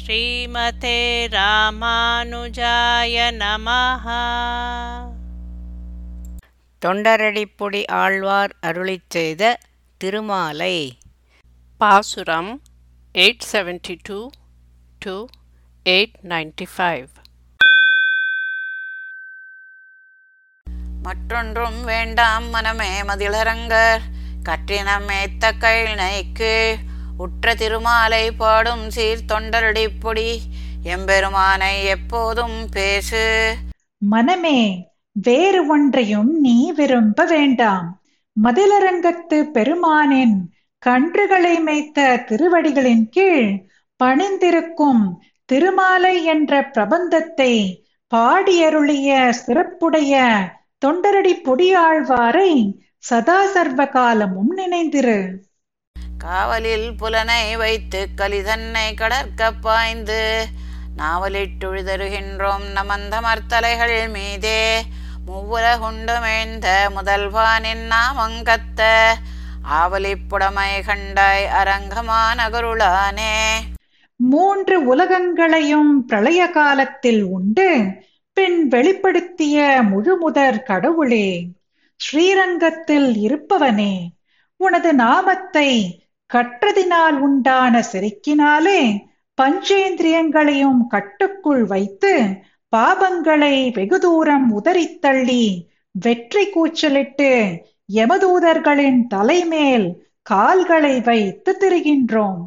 ஸ்ரீமதே ராமானுஜாய நமஹ. தொண்டரடிப்புடி ஆழ்வார் அருளிச் செய்த திருமாலை. பாசுரம் 872 to 895. மற்றொன்றும் வேண்டாம் மனமே மதிலரங்கர் கற்றினமேத்த கைணைக்கு உற்ற திருமாலை பாடும் சீர் தொண்டரடிப்பொடி எம்பெருமானை எப்போதும் பேசு. மனமே, வேறு ஒன்றையும் நீ விரும்ப வேண்டாம். மதிலரங்கத்து பெருமானின் கன்றுகளை மேய்த்த திருவடிகளின் கீழ் பணிந்திருக்கும் திருமாலை என்ற பிரபந்தத்தை பாடியருளிய சிறப்புடைய தொண்டரடி பொடியாழ்வாரை சதா சர்வ காலமும் நினைந்திரு. காவலில் புலனை வைத்து கலிதன்னை கடற்க பாய்ந்து நாவலிட்டுழுதருகின்றோம் நமந்தமர்த்தலைகள் மீதே முவ்வுலகுண்டுமேந்த முதல்வானின் நாமங்கத்த ஆவலிப்புடமை கண்டாய் அரங்கமான குருளானே. மூன்று உலகங்களையும் பிரளய காலத்தில் உண்டு பின் வெளிப்படுத்திய முழுமுதற் கடவுளே, ஸ்ரீரங்கத்தில் இருப்பவனே, உனது நாமத்தை கற்றதினால் உண்டான செருக்கினாலே பஞ்சேந்திரியங்களையும் கட்டுக்குள் வைத்து பாபங்களை வெகு தூரம் உதறி தள்ளி வெற்றி கூச்சலிட்டு யமதூதர்களின் தலைமேல் கால்களை வைத்து திரிகின்றோம்.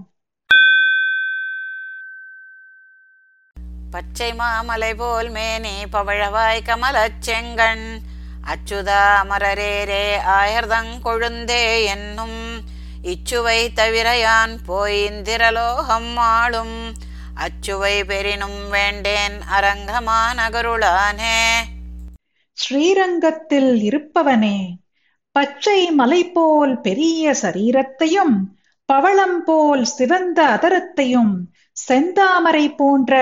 பச்சை மாமலை போல் மேனி பவழவாய் கமலச் செங்கண் அச்சுதா அமரரேரே ஆயர்தங் கொழுந்தே என்னும் இச்சுவை தவிரையான் போய் இந்திரலோகம் ஆளும் அச்சுவை பெறினும் வேண்டேன் அரங்கமான கருளானே. ஸ்ரீரங்கத்தில் இருப்பவனே, பச்சை மலை போல் பெரிய சரீரத்தையும் பவளம் போல் சிவந்த அதரத்தையும் செந்தாமரை போன்ற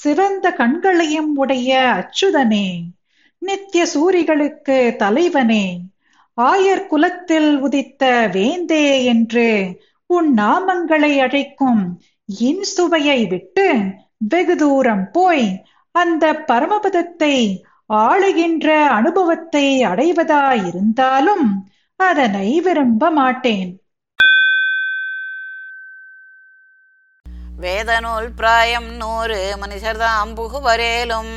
சிவந்த கண்களையும் உடைய அச்சுதனே, நித்திய சூரிகளுக்கு தலைவனே, ஆயர் குலத்தில் உதித்த வேந்தே என்று உன் நாமங்களை அழைக்கும் இன்சுவையை விட்டு வெகு தூரம் போய் அந்த பரமபதத்தை ஆளுகின்ற அனுபவத்தை அடைவதாயிருந்தாலும் அதனை விரும்ப மாட்டேன். வேதநூல் பிராயம் 100 மனுஷர்தாம் புகுவரேலும்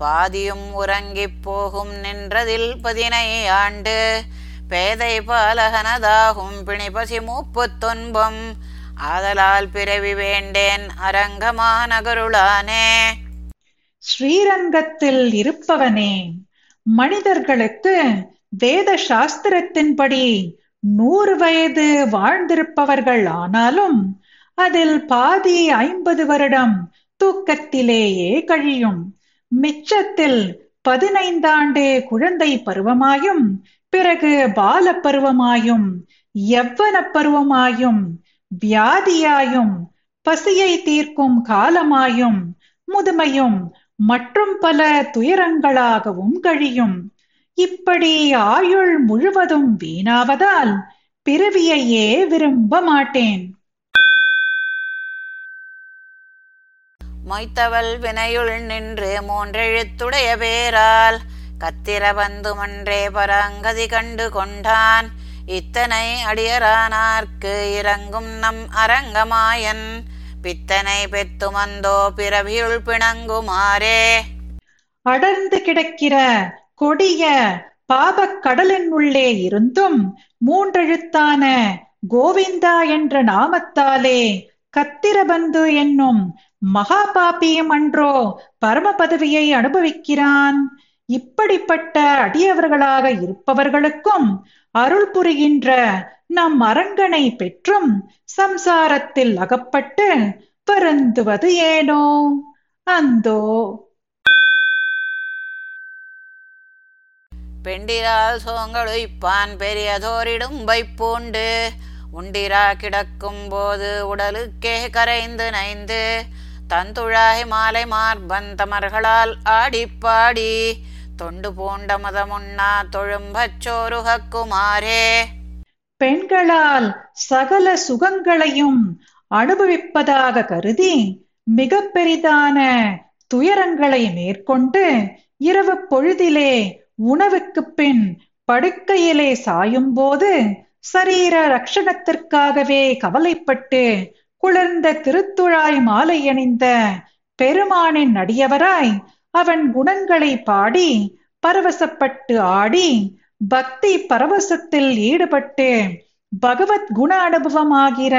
பாதியும் உறங்கிப் போகும் நின்றதில் 15 ஆண்டு பேதை பாலகனதாகும் பிணிபசி 30 துன்பம் ஆதலால் பிறவி வேண்டேன் அரங்கமான கருளானே. ஸ்ரீரங்கத்தில் இருப்பவனே, மனிதர்களுக்கு வேத சாஸ்திரத்தின்படி 100 வயது வாழ்ந்திருப்பவர்கள் ஆனாலும் அதில் பாதி 50 வருடம் தூக்கத்திலேயே கழியும். மிச்சத்தில் 15 ஆண்டு குழந்தை பருவமாயும் பிறகு பால பருவமாயும் யவ்வன பருவமாயும் வியாதியாயும் பசியை தீர்க்கும் காலமாயும் முதுமையும் மற்றும் பல துயரங்களாகவும் கழியும். இப்படி ஆயுள் முழுவதும் வீணாவதால் பிறவியையே விரும்ப மாட்டேன். மொய்த்தவள் வினையுள் நின்று 3 எழுத்துடைய பேரால் கத்திர பந்து மன்றே பராங்கதி கண்டு கொண்டான் இத்தனை அடியரானார்க்கு இறங்கும் நம் அரங்கமாயன் பித்தனை பெத்துமந்தோ பிறவியுள் பிணங்குமாறே. அடர்ந்து கிடக்கிற கொடிய பாபக் கடலின் உள்ளே இருந்தும் 3 எழுத்தான கோவிந்தா என்ற நாமத்தாலே கத்திரபந்து என்னும் மகாபாபியும் அன்றோ பரம பதவியை அனுபவிக்கிறான். இப்படிப்பட்ட அடியவர்களாக இருப்பவர்களுக்கும் அருள் புரிகின்ற நம் அரங்கனை பெற்றும் சம்சாரத்தில் அகப்பட்டு பருந்துவது ஏனோ அந்தோ. பெண்டிரால் சோங்கழுப்பான் பெரியதோரிடும் வைப்பூண்டு உண்டிரா கிடக்கும் போது உடலுக்கே கரைந்து நைந்து தந்துழாய் மாலை மார்பன் தமர்களால் ஆடிப்பாடி தொண்டு பூண்ட மதமுன்னா தொழும்பச்சோருகக்குமாரே. பெண்களால் சகல சுகங்களையும் அனுபவிப்பதாக கருதி மிக பெரிதான துயரங்களை மேற்கொண்டு இரவு பொழுதிலே உணவுக்கு பின் படுக்கையிலே சாயும் போது சரீர ரக்ஷணத்திற்காகவே கவலைப்பட்டு குளிர்ந்த திருத்துழாய் மாலை அணிந்த பெருமானின் அடியவராய் அவன் குணங்களை பாடி பரவசப்பட்டு ஆடி பக்தி பரவசத்தில் ஈடுபட்டு பகவத் குண அனுபவமாகிற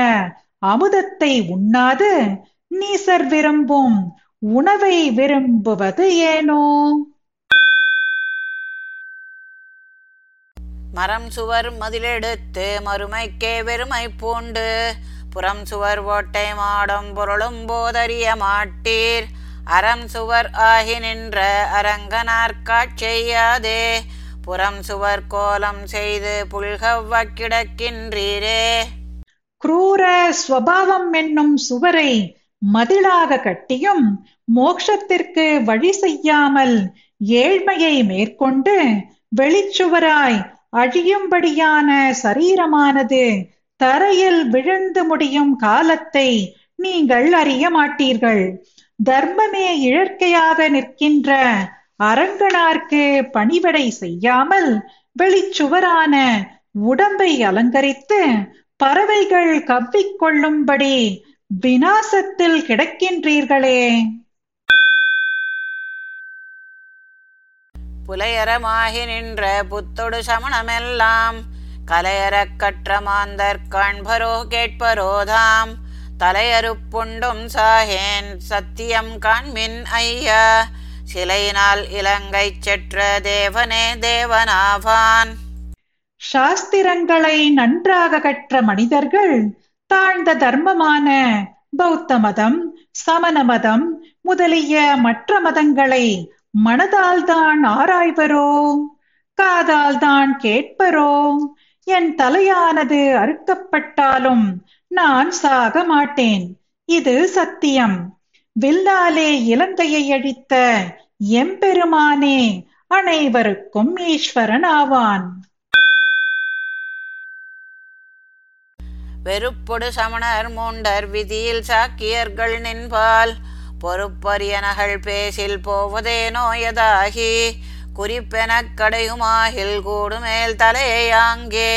அமுதத்தை உண்ணாது நீசர் விரும்பும் உணவை விரும்புவது ஏனோ? மரம் சுவர் மதிலெடுத்து மறுமைக்கே வெறுமை பூண்டு புறம் சுவர் ஓட்டை மாடும் பொருளும் போதறிய மாட்டீர். அறம் சுவர் ஆகி நின்ற அரங்கனார்காட் செய்யாதே புறம் சுவர் கோலம் செய்து புல்கவ கிடக்கின்றீரே. குரூர ஸ்வபாவம் என்னும் சுவரை மதிலாக கட்டியும் மோட்சத்திற்கு வழி செய்யாமல் ஏழ்மையை மேற்கொண்டு வெளிச்சுவராய் அழியும்படியான சரீரமானது தரையில் விழுந்து முடியும் காலத்தை நீங்கள் அறிய மாட்டீர்கள். தர்மமே இயற்கையாக நிற்கின்ற அரங்கனார்க்கு பணிவிடை செய்யாமல் வெளிச்சுவரான உடம்பை அலங்கரித்து பறவைகள் கவ்விக்கொள்ளும்படி விநாசத்தில் கிடக்கின்றீர்களே. புலையரமாகி நின்ற புத்தொடு சமணமெல்லாம் கலையற கற்ற மாந்தர் காண்பரோ கேட்பரோதாம் தலையறுப்புண்டும் சாகேன் சத்தியம் காண்மின் ஐயா சிலையினால் இலங்கை செற்ற தேவனே தேவனாவான். சாஸ்திரங்களை நன்றாக கற்ற மனிதர்கள் தாழ்ந்த தர்மமான பௌத்த மதம், சமண மதம் முதலிய மற்ற மதங்களை மனதால் தான் ஆராய்வரோ, காதால் தான் கேட்பரோ? என் தலையானது அறுக்கப்பட்டாலும் நான் சாக மாட்டேன், இது சத்தியம். வில்லாலே இலங்கையை அழித்த எம்பெருமானே அனைவருக்கும் ஈஸ்வரன் ஆவான். வெறுப்பொடு சமணர் மூண்டர் விதியில் சாக்கியர்கள் நின்பால் பொறுப்பரிய நகல் பேசில் போவதே நோயதாகி குறிப்பெனக் கடையுமாகில் கூடுமேல் தலையாங்கே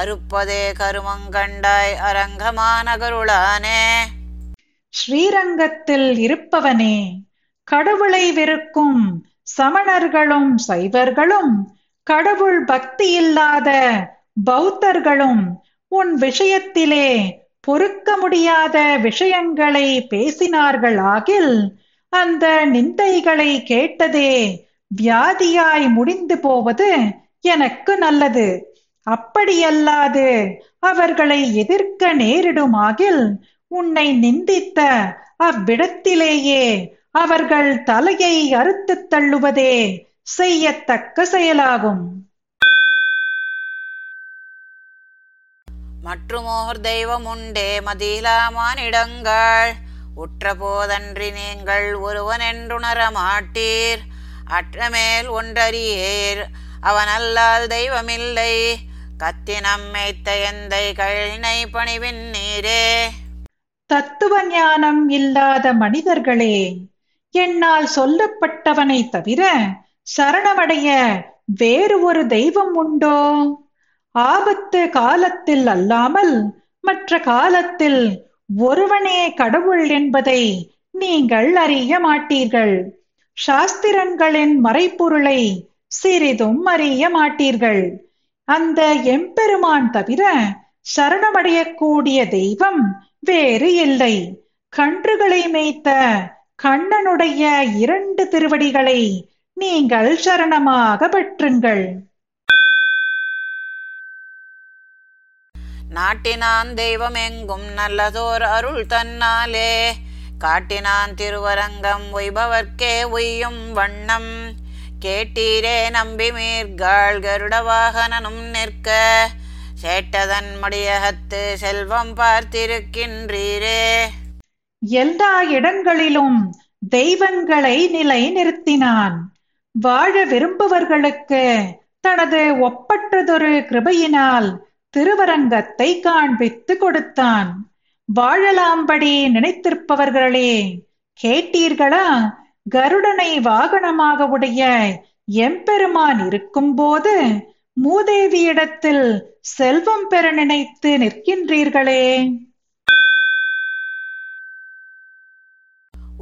அறுப்பதே கருமங்கண்டாய் அரங்கமானகருளானே. ஸ்ரீரங்கத்தில் இருப்பவனே, கடவுளை வெறுக்கும் சமணர்களும் சைவர்களும் கடவுள் பக்தி இல்லாத பௌத்தர்களும் உன் விஷயத்திலே பொறுக்க முடியாத விஷயங்களை பேசினார்கள் ஆகில் அந்த நிந்தைகளை கேட்டதே வியாதியாய் முடிந்து போவது எனக்கு நல்லது. அப்படியல்லாது அவர்களை எதிர்க்க நேரிடுமாகில் உன்னை நிந்தித்த அவ்விடத்திலேயே அவர்கள் தலையை அறுத்து தள்ளுவதே செய்யத்தக்க செயலாகும். மற்றுமோர் தெய்வம் உண்டே மதிலாமானிடங்கள் உற்ற போதன்றி நீங்கள் ஒருவன் என்றுணர மாட்டீர். அற்றமேல் ஒன்றறியேர் அவனல்லால் தெய்வமில்லை கத்தினம் மேய்த்த எந்தை கழினை பணிவின் நீரே. தத்துவ ஞானம் இல்லாத மனிதர்களே, என்னால் சொல்லப்பட்டவனை தவிர சரணமடைய வேறு ஒரு தெய்வம் உண்டோ? ஆபத்து காலத்தில் அல்லாமல் மற்ற காலத்தில் ஒருவனே கடவுள் என்பதை நீங்கள் அறிய மாட்டீர்கள். சாஸ்திரங்களின் மறைப்பொருளை சிறிதும் அறிய மாட்டீர்கள். அந்த எம்பெருமான் தவிர சரணமடையக்கூடிய தெய்வம் வேறு இல்லை. கன்றுகளை மேய்த்த கண்ணனுடைய 2 திருவடிகளை நீங்கள் சரணமாக பெற்றுங்கள். நாட்டினான் தெய்வம் எங்கும் நல்லதோர் அருள் தன்னாலே காட்டினான் திருவரங்கம் ஒய்பவர்க்கே ஒய்யும் வண்ணம் கேட்டீரே நம்பி மீர்காள் கருட வாகனனும் நிற்க சேட்டதன் மடியகத்து செல்வம் பார்த்திருக்கின்றீரே. எல்லா இடங்களிலும் தெய்வங்களை நிலை நிறுத்தினான். வாழ விரும்புவர்களுக்கு தனது ஒப்பற்றதொரு கிருபையினால் திருவரங்கத்தை காண்பித்து கொடுத்தான். வாழலாம்படி நினைத்திருப்பவர்களே, கேட்டீர்களா? கருடனை வாகனமாக உடைய எம்பெருமான் இருக்கும் போது மூதேவியிடத்தில் செல்வம் பெற நினைத்து நிற்கின்றீர்களே.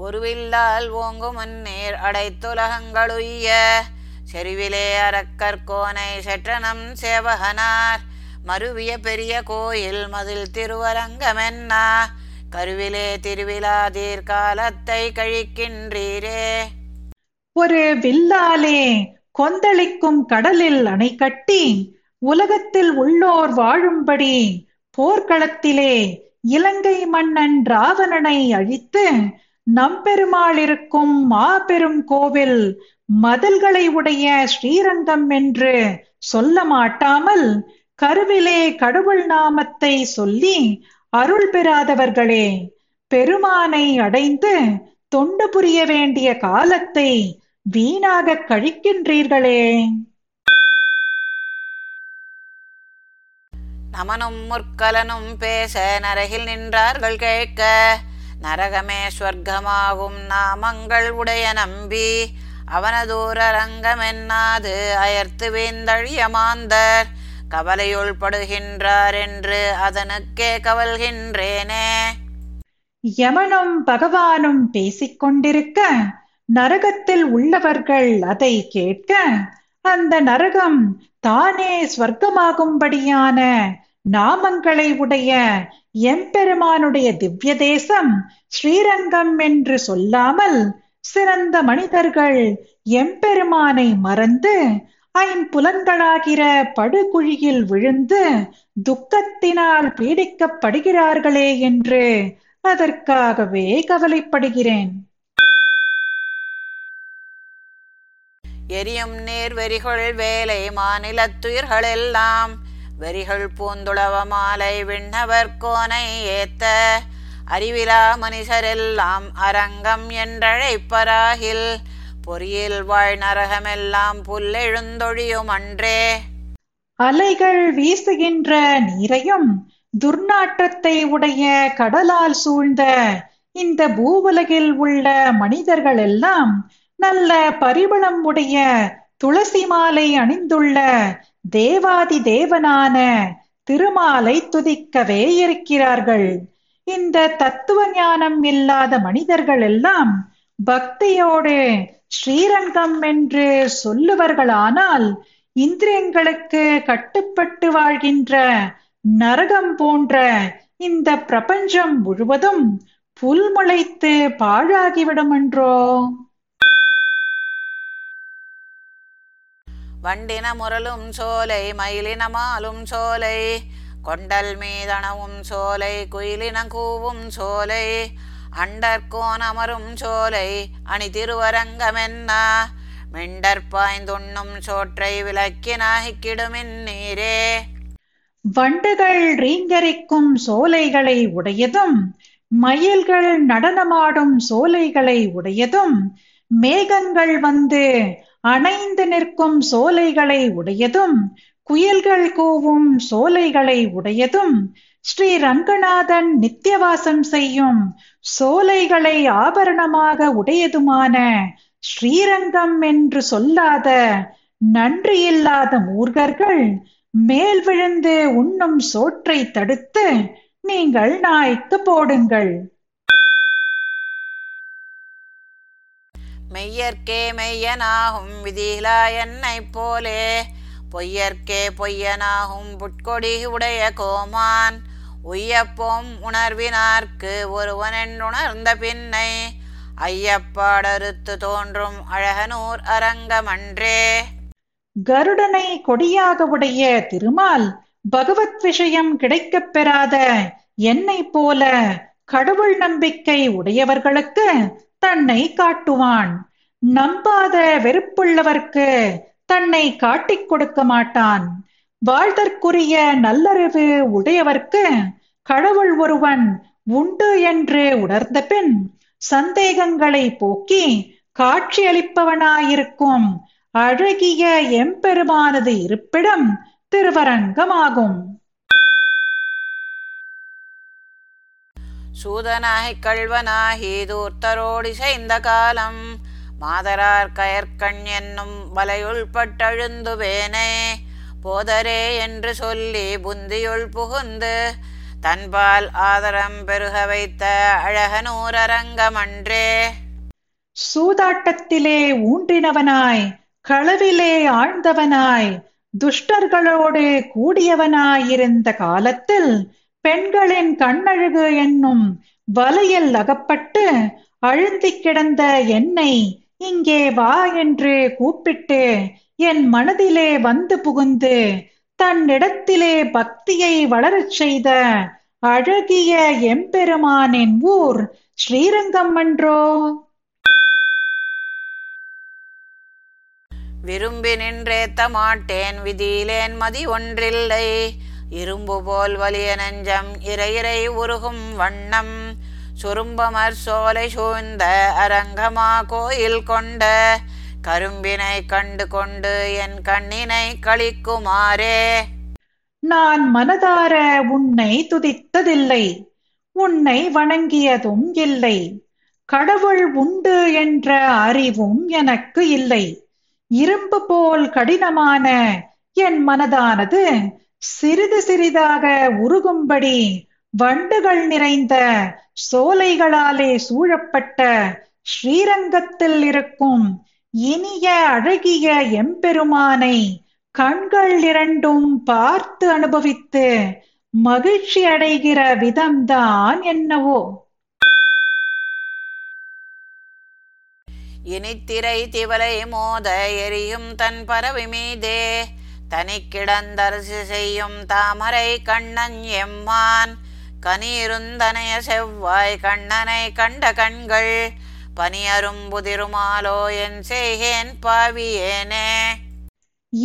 ஒருவில்லால் ஓங்கும் முன்னேர் அடைத்துலகங்களுய்ய செருவிலே அரக்கற்கோனை செற்றனம் சேவகனார் மருவிய பெரிய கோயில் மதில் திருவரங்கமென்னா கருவிலே திருவிழா தீர்காலத்தை கழிக்கின்றீரே. ஒரு வில்லாலே கொந்தளிக்கும் கடலில் அணை கட்டி உலகத்தில் உள்ளோர் வாழும்படி போர்க்களத்திலே இலங்கை மன்னன் ராவணனை அழித்து நம்பெருமாள் இருக்கும் மாபெரும் கோவில் மதில்களை உடைய ஸ்ரீரங்கம் என்று சொல்ல மாட்டாமல் கருவிலே கடவுள் நாமத்தை சொல்லி அருள் பெறாதவர்களே, பெருமானை அடைந்து தொண்டு புரிய வேண்டிய காலத்தை வீணாக கழிக்கின்றீர்களே. நமனும் முற்கலனும் பேச நரகில் நின்றார்கள் கேட்க நரகமே ஸ்வர்க்கமாகும் நாமங்கள் உடைய நம்பி அவனதூர ரங்கமென்னாது அயர்த்து வேந்தழிய மாந்தர் கவலையுள் படுகின்றார் என்று அதனுக்கே கவல்கின்றேனே. யமனும் பகவானும் பேசிக்கொண்டிருக்க நரகத்தில் உள்ளவர்கள் அதை கேட்க அந்த நரகம் தானே ஸ்வர்க்கமாகும்படியான நாமங்களை உடைய எம்பெருமானுடைய திவ்ய தேசம் ஸ்ரீரங்கம் என்று சொல்லாமல் சிறந்த மனிதர்கள் எம்பெருமானை மறந்து ஐம்புலன்களாகிற படுகுழியில் விழுந்து துக்கத்தினால் பீடிக்கப்படுகிறார்களே என்று அதற்காகவே கவலைப்படுகிறேன். எரியும் நீர் வெறிகள் வேலை மாநிலத்துயிர்கள் எல்லாம் வெறிகள் பூந்துளவ மாலை விண்ணவர் கோனை ஏத்த அறிவிலா மனிதரெல்லாம் அரங்கம் என்றழைப்பராகில் பொறியில் வாழ் நரகமெல்லாம் புல்லெழுந்தொழியும் அன்றே. அலைகள் வீசுகின்ற நீரையும் துர்நாற்றத்தை உடைய கடலால் சூழ்ந்த இந்த பூவுலகில் உள்ள மனிதர்கள் எல்லாம் நல்ல பரிமளம் உடைய துளசி மாலை அணிந்துள்ள தேவாதி தேவனான திருமாலை துதிக்கவே இருக்கிறார்கள். இந்த தத்துவ ஞானம் இல்லாத மனிதர்கள் எல்லாம் பக்தியோடு ஸ்ரீரங்கம் என்று சொல்லுவர்களானால் இந்திரியங்களுக்கு கட்டுப்பட்டு வாழ்கின்ற நரகம் போன்ற இந்த பிரபஞ்சம் முழுவதும் புல் முளைத்து பாழாகிவிடுமென்றோ. வண்டின முரலும் சோலை மயிலினமாலும் சோலை கொண்டல் மீதனவும் சோலை குயிலின கூவும் சோலை அண்டர்கோன் அமரும் சோலை அணி திருவரங்கமென்னா மெண்டற்பாய்ந்துண்ணும் சோற்றை விளக்கினாகிக்கிடுமின் நீரே. வண்டுகள் ரீங்கரிக்கும் சோலைகளை உடையதும் மயில்கள் நடனமாடும் சோலைகளை உடையதும் மேகங்கள் வந்து அணைந்து நிற்கும் சோலைகளை உடையதும் குயில்கள் கூவும் சோலைகளை உடையதும் ஸ்ரீ ரங்கநாதன் நித்தியவாசம் செய்யும் சோலைகளை ஆபரணமாக உடையதுமான ஸ்ரீரங்கம் என்று சொல்லாத நன்றியில்லாத மூர்க்கர்கள் மேல் விழுந்து உண்ணும் சோற்றை தடுத்து நீங்கள் நாய்க்கு போடுங்கள். மெய்யற்கே மெய்யனாகும் விதிகளா என்னை போலே பொய்யற்கே பொய்யனாகும் புட்கொடி உடைய கோமான் உய்யப்போம் உணர்வினார்க்கு ஒருவனென்றுணர்ந்த பின்னை ஐயப்பாடறுத்து தோன்றும் அழகனூர் அரங்கமன்றே. கருடனை கொடியாக உடைய திருமால் பகவத் விஷயம் கிடைக்கப் பெறாத என்னை போல கடவுள் நம்பிக்கை உடையவர்களுக்கு தன்னை காட்டுவான், நம்பாத வெறுப்புள்ளவர்க்கு தன்னை காட்டிக் கொடுக்க மாட்டான். வாழ்தற்குரிய நல்லறிவு உடையவர்க்கு கடவுள் ஒருவன் உண்டு என்று உணர்ந்த பின் சந்தேகங்களை போக்கி காட்சியளிப்பவனாயிருக்கும் அழகிய எம்பெருமானது இருப்பிடம் திருவரங்கமாகும். சூதனாகி கள்வனாகிதூர்த்தரோடிசைந்த காலம் மாதரார் கயற்கண் என்னும் வலையுள்பட்டழுந்துவேனே போதரே என்று சொல்லி புந்தியுள் புகுந்து தன்பால் ஆதரம் பெருக வைத்த அழகனூரரங்கமன்றே. சூதாட்டத்திலே ஊன்றினவனாய், களவிலே ஆழ்ந்தவனாய், துஷ்டர்களோடு கூடியவனாயிருந்த காலத்தில் பெண்களின் கண்ணழகு என்னும் வலையில் அகப்பட்டு அழுந்தி கிடந்த என்னை இங்கே வா என்று கூப்பிட்டு என் மனதிலே வந்து புகுந்து தன்னிடத்திலே பக்தியை வளரச் செய்த அழகிய எம்பெருமானின் ஊர் ஸ்ரீரங்கம் என்றோ? விரும்பி நின்றேத்த மாட்டேன் விதியிலேன் மதி ஒன்றில்லை, இரும்பு போல் வலிய நெஞ்சம் இறையிறை உருகும் வண்ணம் சுரும்பமர் சோலை சூழ்ந்த அரங்கமா கோயில் கொண்ட கரும்பினை கண்டு கொண்டு என் கண்ணினை கழிக்குமாறே. நான் மனதார உன்னை துதித்ததில்லை, உன்னை வணங்கியதும் இல்லை, கடவுள் உண்டு என்ற அறிவும் எனக்கு இல்லை. இரும்பு போல் கடினமான என் மனதானது சிறிது சிறிதாக உருகும்படி வண்டுகள் நிறைந்த சோலைகளாலே சூழப்பட்ட ஸ்ரீரங்கத்தில் இருக்கும் இனிய அழகிய எம்பெருமானை கண்கள் இரண்டும் பார்த்து அனுபவித்து மகிழ்ச்சி அடைகிற விதம்தான் என்னவோ. இனித்திரை திவலை மோத எரியும் தன் பறவை மீதே தனி கிடந்தரசு செய்யும் தாமரை கண்ணன் எம்மான் கனியிருந்தனைய செவ்வாய் கண்ணனை கண்ட கண்கள் பனியரும் புதிருமாலோ என் செய்கேன் பாவியேனே.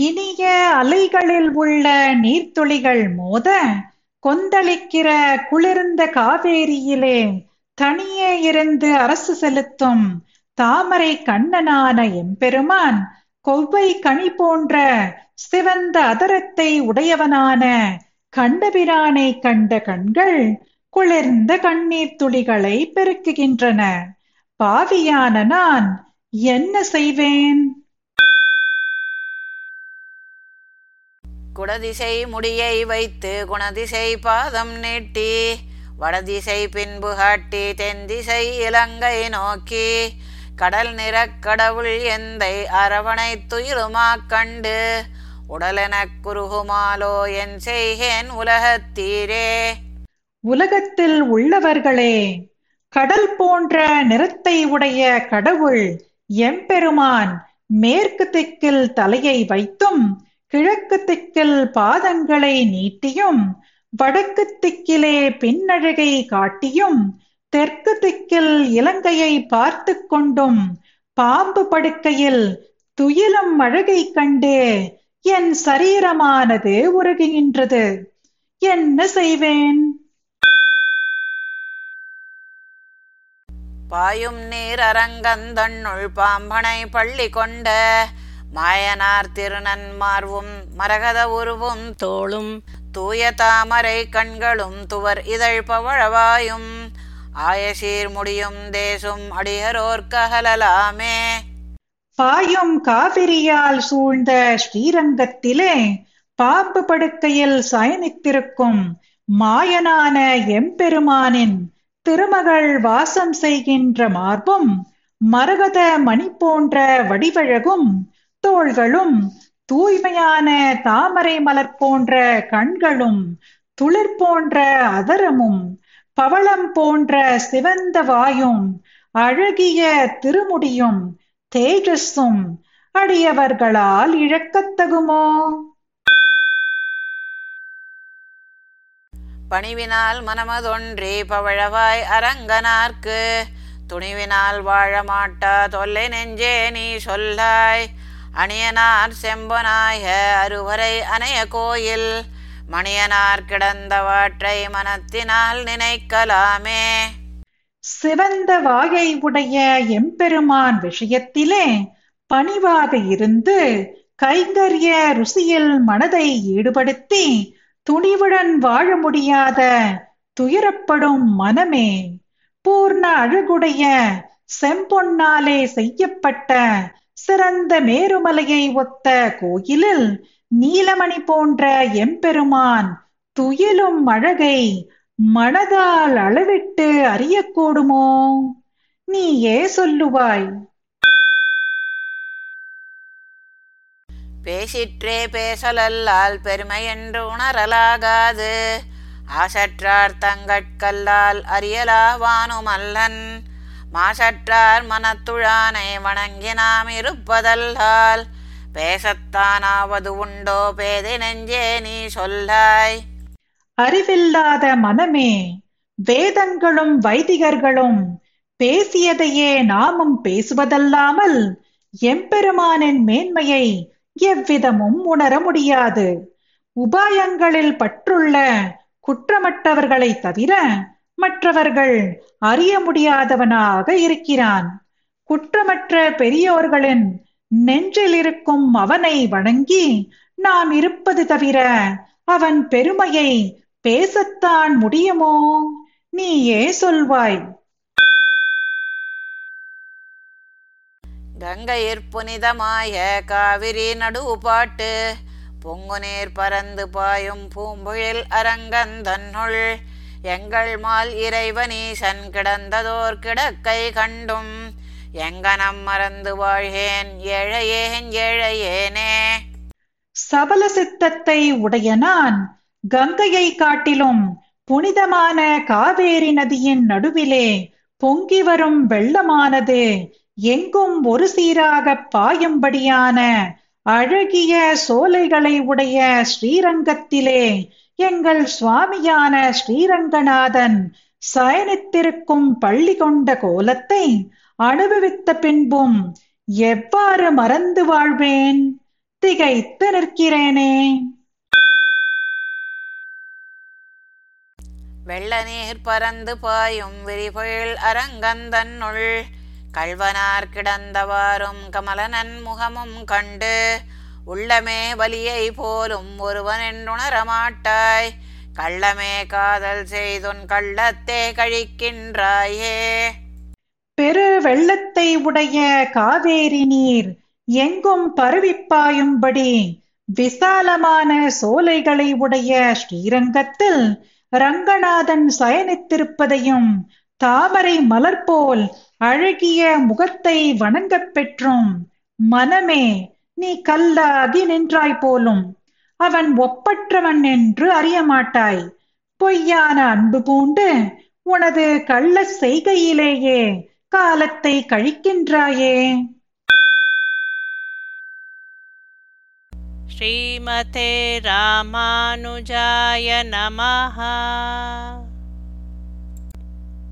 இனிய அலைகளில் உள்ள நீர்த்துளிகள் மோத கொந்தளிக்கிற குளிர்ந்த காவேரியிலே தனியே இருந்து அரசு செலுத்தும் தாமரை கண்ணனான எம்பெருமான் கொவ்வை கனி போன்ற சிவந்த அதரத்தை உடையவனான கண்டபிரானை கண்ட கண்கள் குளிர்ந்த கண்ணீர் துளிகளை பெருக்குகின்றன. பாவியான நான் என்ன செய்வேன்? குடதிசை முடியை வைத்து குணதிசை பாதம் நீட்டி வடதிசை பின்பு காட்டி தென்திசை இலங்கை நோக்கி கடல் நிற கடவுள் எந்தை அரவணை துயிருமா கண்டு உடலெனக் குருகுமாலோ என் செய்கேன் உலகத்தீரே. உலகத்தில் உள்ளவர்களே, கடல் போன்ற நிறத்தை உடைய கடவுள் எம்பெருமான் மேற்கு திக்கில் தலையை வைத்தும் கிழக்கு திக்கில் பாதங்களை நீட்டியும் வடக்கு திக்கிலே பின்னழகை காட்டியும் தெற்கு திக்கில் இலங்கையை பார்த்து கொண்டும் பாம்பு படுக்கையில் துயிலும் அழகை கண்டு என் சரீரமானது உருகுகின்றது. என்ன செய்வேன்? பாயும் நீர் அரங்கந்தன்னுள் பாம்பனை பள்ளி கொண்ட மாயனார் திருநன்மார்வும் மரகத உருவும் தோளும் தூய தாமரை கண்களும் துவர் இதழ் பவழவாயும் ஆயசீர் முடியும் தேசும் அடியரோர்கலாமே. பாயும் காவிரியால் சூழ்ந்த ஸ்ரீரங்கத்திலே பாம்பு படுக்கையில் சயனித்திருக்கும் மாயனான எம்பெருமானின் திருமகள் வாசம் செய்கின்ற மார்பும் மரகத மணி போன்ற வடிவழகும் தோள்களும் தூய்மையான தாமரை மலர் போன்ற கண்களும் துளிர் போன்ற அதரமும் பவளம் போன்ற சிவந்த வாயும் அழகிய திருமுடியும் தேஜஸும் அடியவர்களால் இழக்கத்தகுமோ? பணிவினால் மனமதொன்றி பவழவாய் அரங்கனார்க்கு துணிவினால் வாழமாட்டா தொல்லை நெஞ்சே நீ சொல்லாய் அணியனார் செம்பனாய அருவரை அணைய கோயில் மணியனார் கிடந்தவற்றை மனத்தினால் நினைக்கலாமே. சிவந்த வாயை உடைய எம்பெருமான் விஷயத்திலே பணிவாக இருந்து கைங்கரிய ருசியில் மனதை ஈடுபடுத்தி துணிவுடன் வாழ முடியாத துயரப்படும் மனமே, பூர்ண அழகுடைய செம்பொன்னாலே செய்யப்பட்ட சிறந்த மேருமலையை ஒத்த கோயிலில் நீலமணி போன்ற எம்பெருமான் துயிலும் அழகை மனதால் அளவிட்டு அறியக்கூடுமோ? நீயே சொல்லுவாய். பேசிற்றே பேசலல்லால் பெருமை என்று உணரலாகாது, ஆசற்றார் தங்கட்கல்லால் அறியலாவானுமல்லன், மாசற்றார் மனத்துழானை வணங்கினாம் இருப்பதல்லால் பேசத்தானாவது உண்டோ பேதை நெஞ்சே நீ சொல்லாய். அறிவில்லாத மனமே, வேதங்களும் வைதிகர்களும் பேசியதையே நாமும் பேசுவதல்லாமல் எம்பெருமானின் மேன்மையை எவ்விதமும் உணர முடியாது. உபாயங்களில் பற்றுள்ள குற்றமற்றவர்களை தவிர மற்றவர்கள் அறிய முடியாதவனாக இருக்கிறான். குற்றமற்ற பெரியோர்களின் நெஞ்சில் இருக்கும் அவனை வணங்கி நாம் இருப்பது தவிர அவன் பெருமையை பேசத்தான் முடியுமோ? நீயே சொல்வாய். கங்கையிற் புனிதமாய காவிரி நடுவு பாட்டு பொங்கு நீர் பறந்து பாயும் பூம்புழில் அரங்கந்தன்னுள் எங்கள் மால் இறைவனீசன் கிடந்ததோர் கிடக்கை கண்டும் எங்கனம் மறந்து வாழ்கேன் ஏழையேன் ஏழையேனே. சபல சித்தத்தை உடைய நான் கங்கையை காட்டிலும் புனிதமான காவேரி நதியின் நடுவிலே பொங்கி வரும் வெள்ளமானது எங்கும் ஒரு சீராக பாயும்படியான அழகிய சோலைகளை உடைய ஸ்ரீரங்கத்திலே எங்கள் சுவாமியான ஸ்ரீரங்கநாதன் சயனித்திருக்கும் பள்ளி கொண்ட கோலத்தை அனுபவித்த பின்பும் எவ்வாறு மறந்து வாழ்வேன்? திகைத்து நிற்கிறேனே. வெள்ள நீர் பறந்து பாயும் விரிபொழில் அரங்கந்தன்னுள் கல்வனார் கிடந்தவாறும் கமலனன் முகமும் கண்டு உள்ளமே வலியை போலும் ஒருவன் என்றுணரமாட்டாய், கள்ளமே காதல் செய்துன் கள்ளத்தே கழிக்கின்றாயே. பெரு வெள்ளத்தை உடைய காவேரி நீர் எங்கும் பரவிப்பாயும்படி விசாலமான சோலைகளை உடைய ஸ்ரீரங்கத்தில் ரங்கநாதன் சயனித்திருப்பதையும் தாமரை மலர் போல் அழகிய முகத்தை வணங்கப் பெற்றும் மனமே, நீ கல்லாகி நின்றாய் போலும். அவன் ஒப்பற்றவன் என்று அறிய மாட்டாய். பொய்யான அன்பு பூண்டு உனது கள்ள செய்கையிலேயே காலத்தை கழிக்கின்றாயே. ஸ்ரீமதே ராமானுஜாய நமஹ.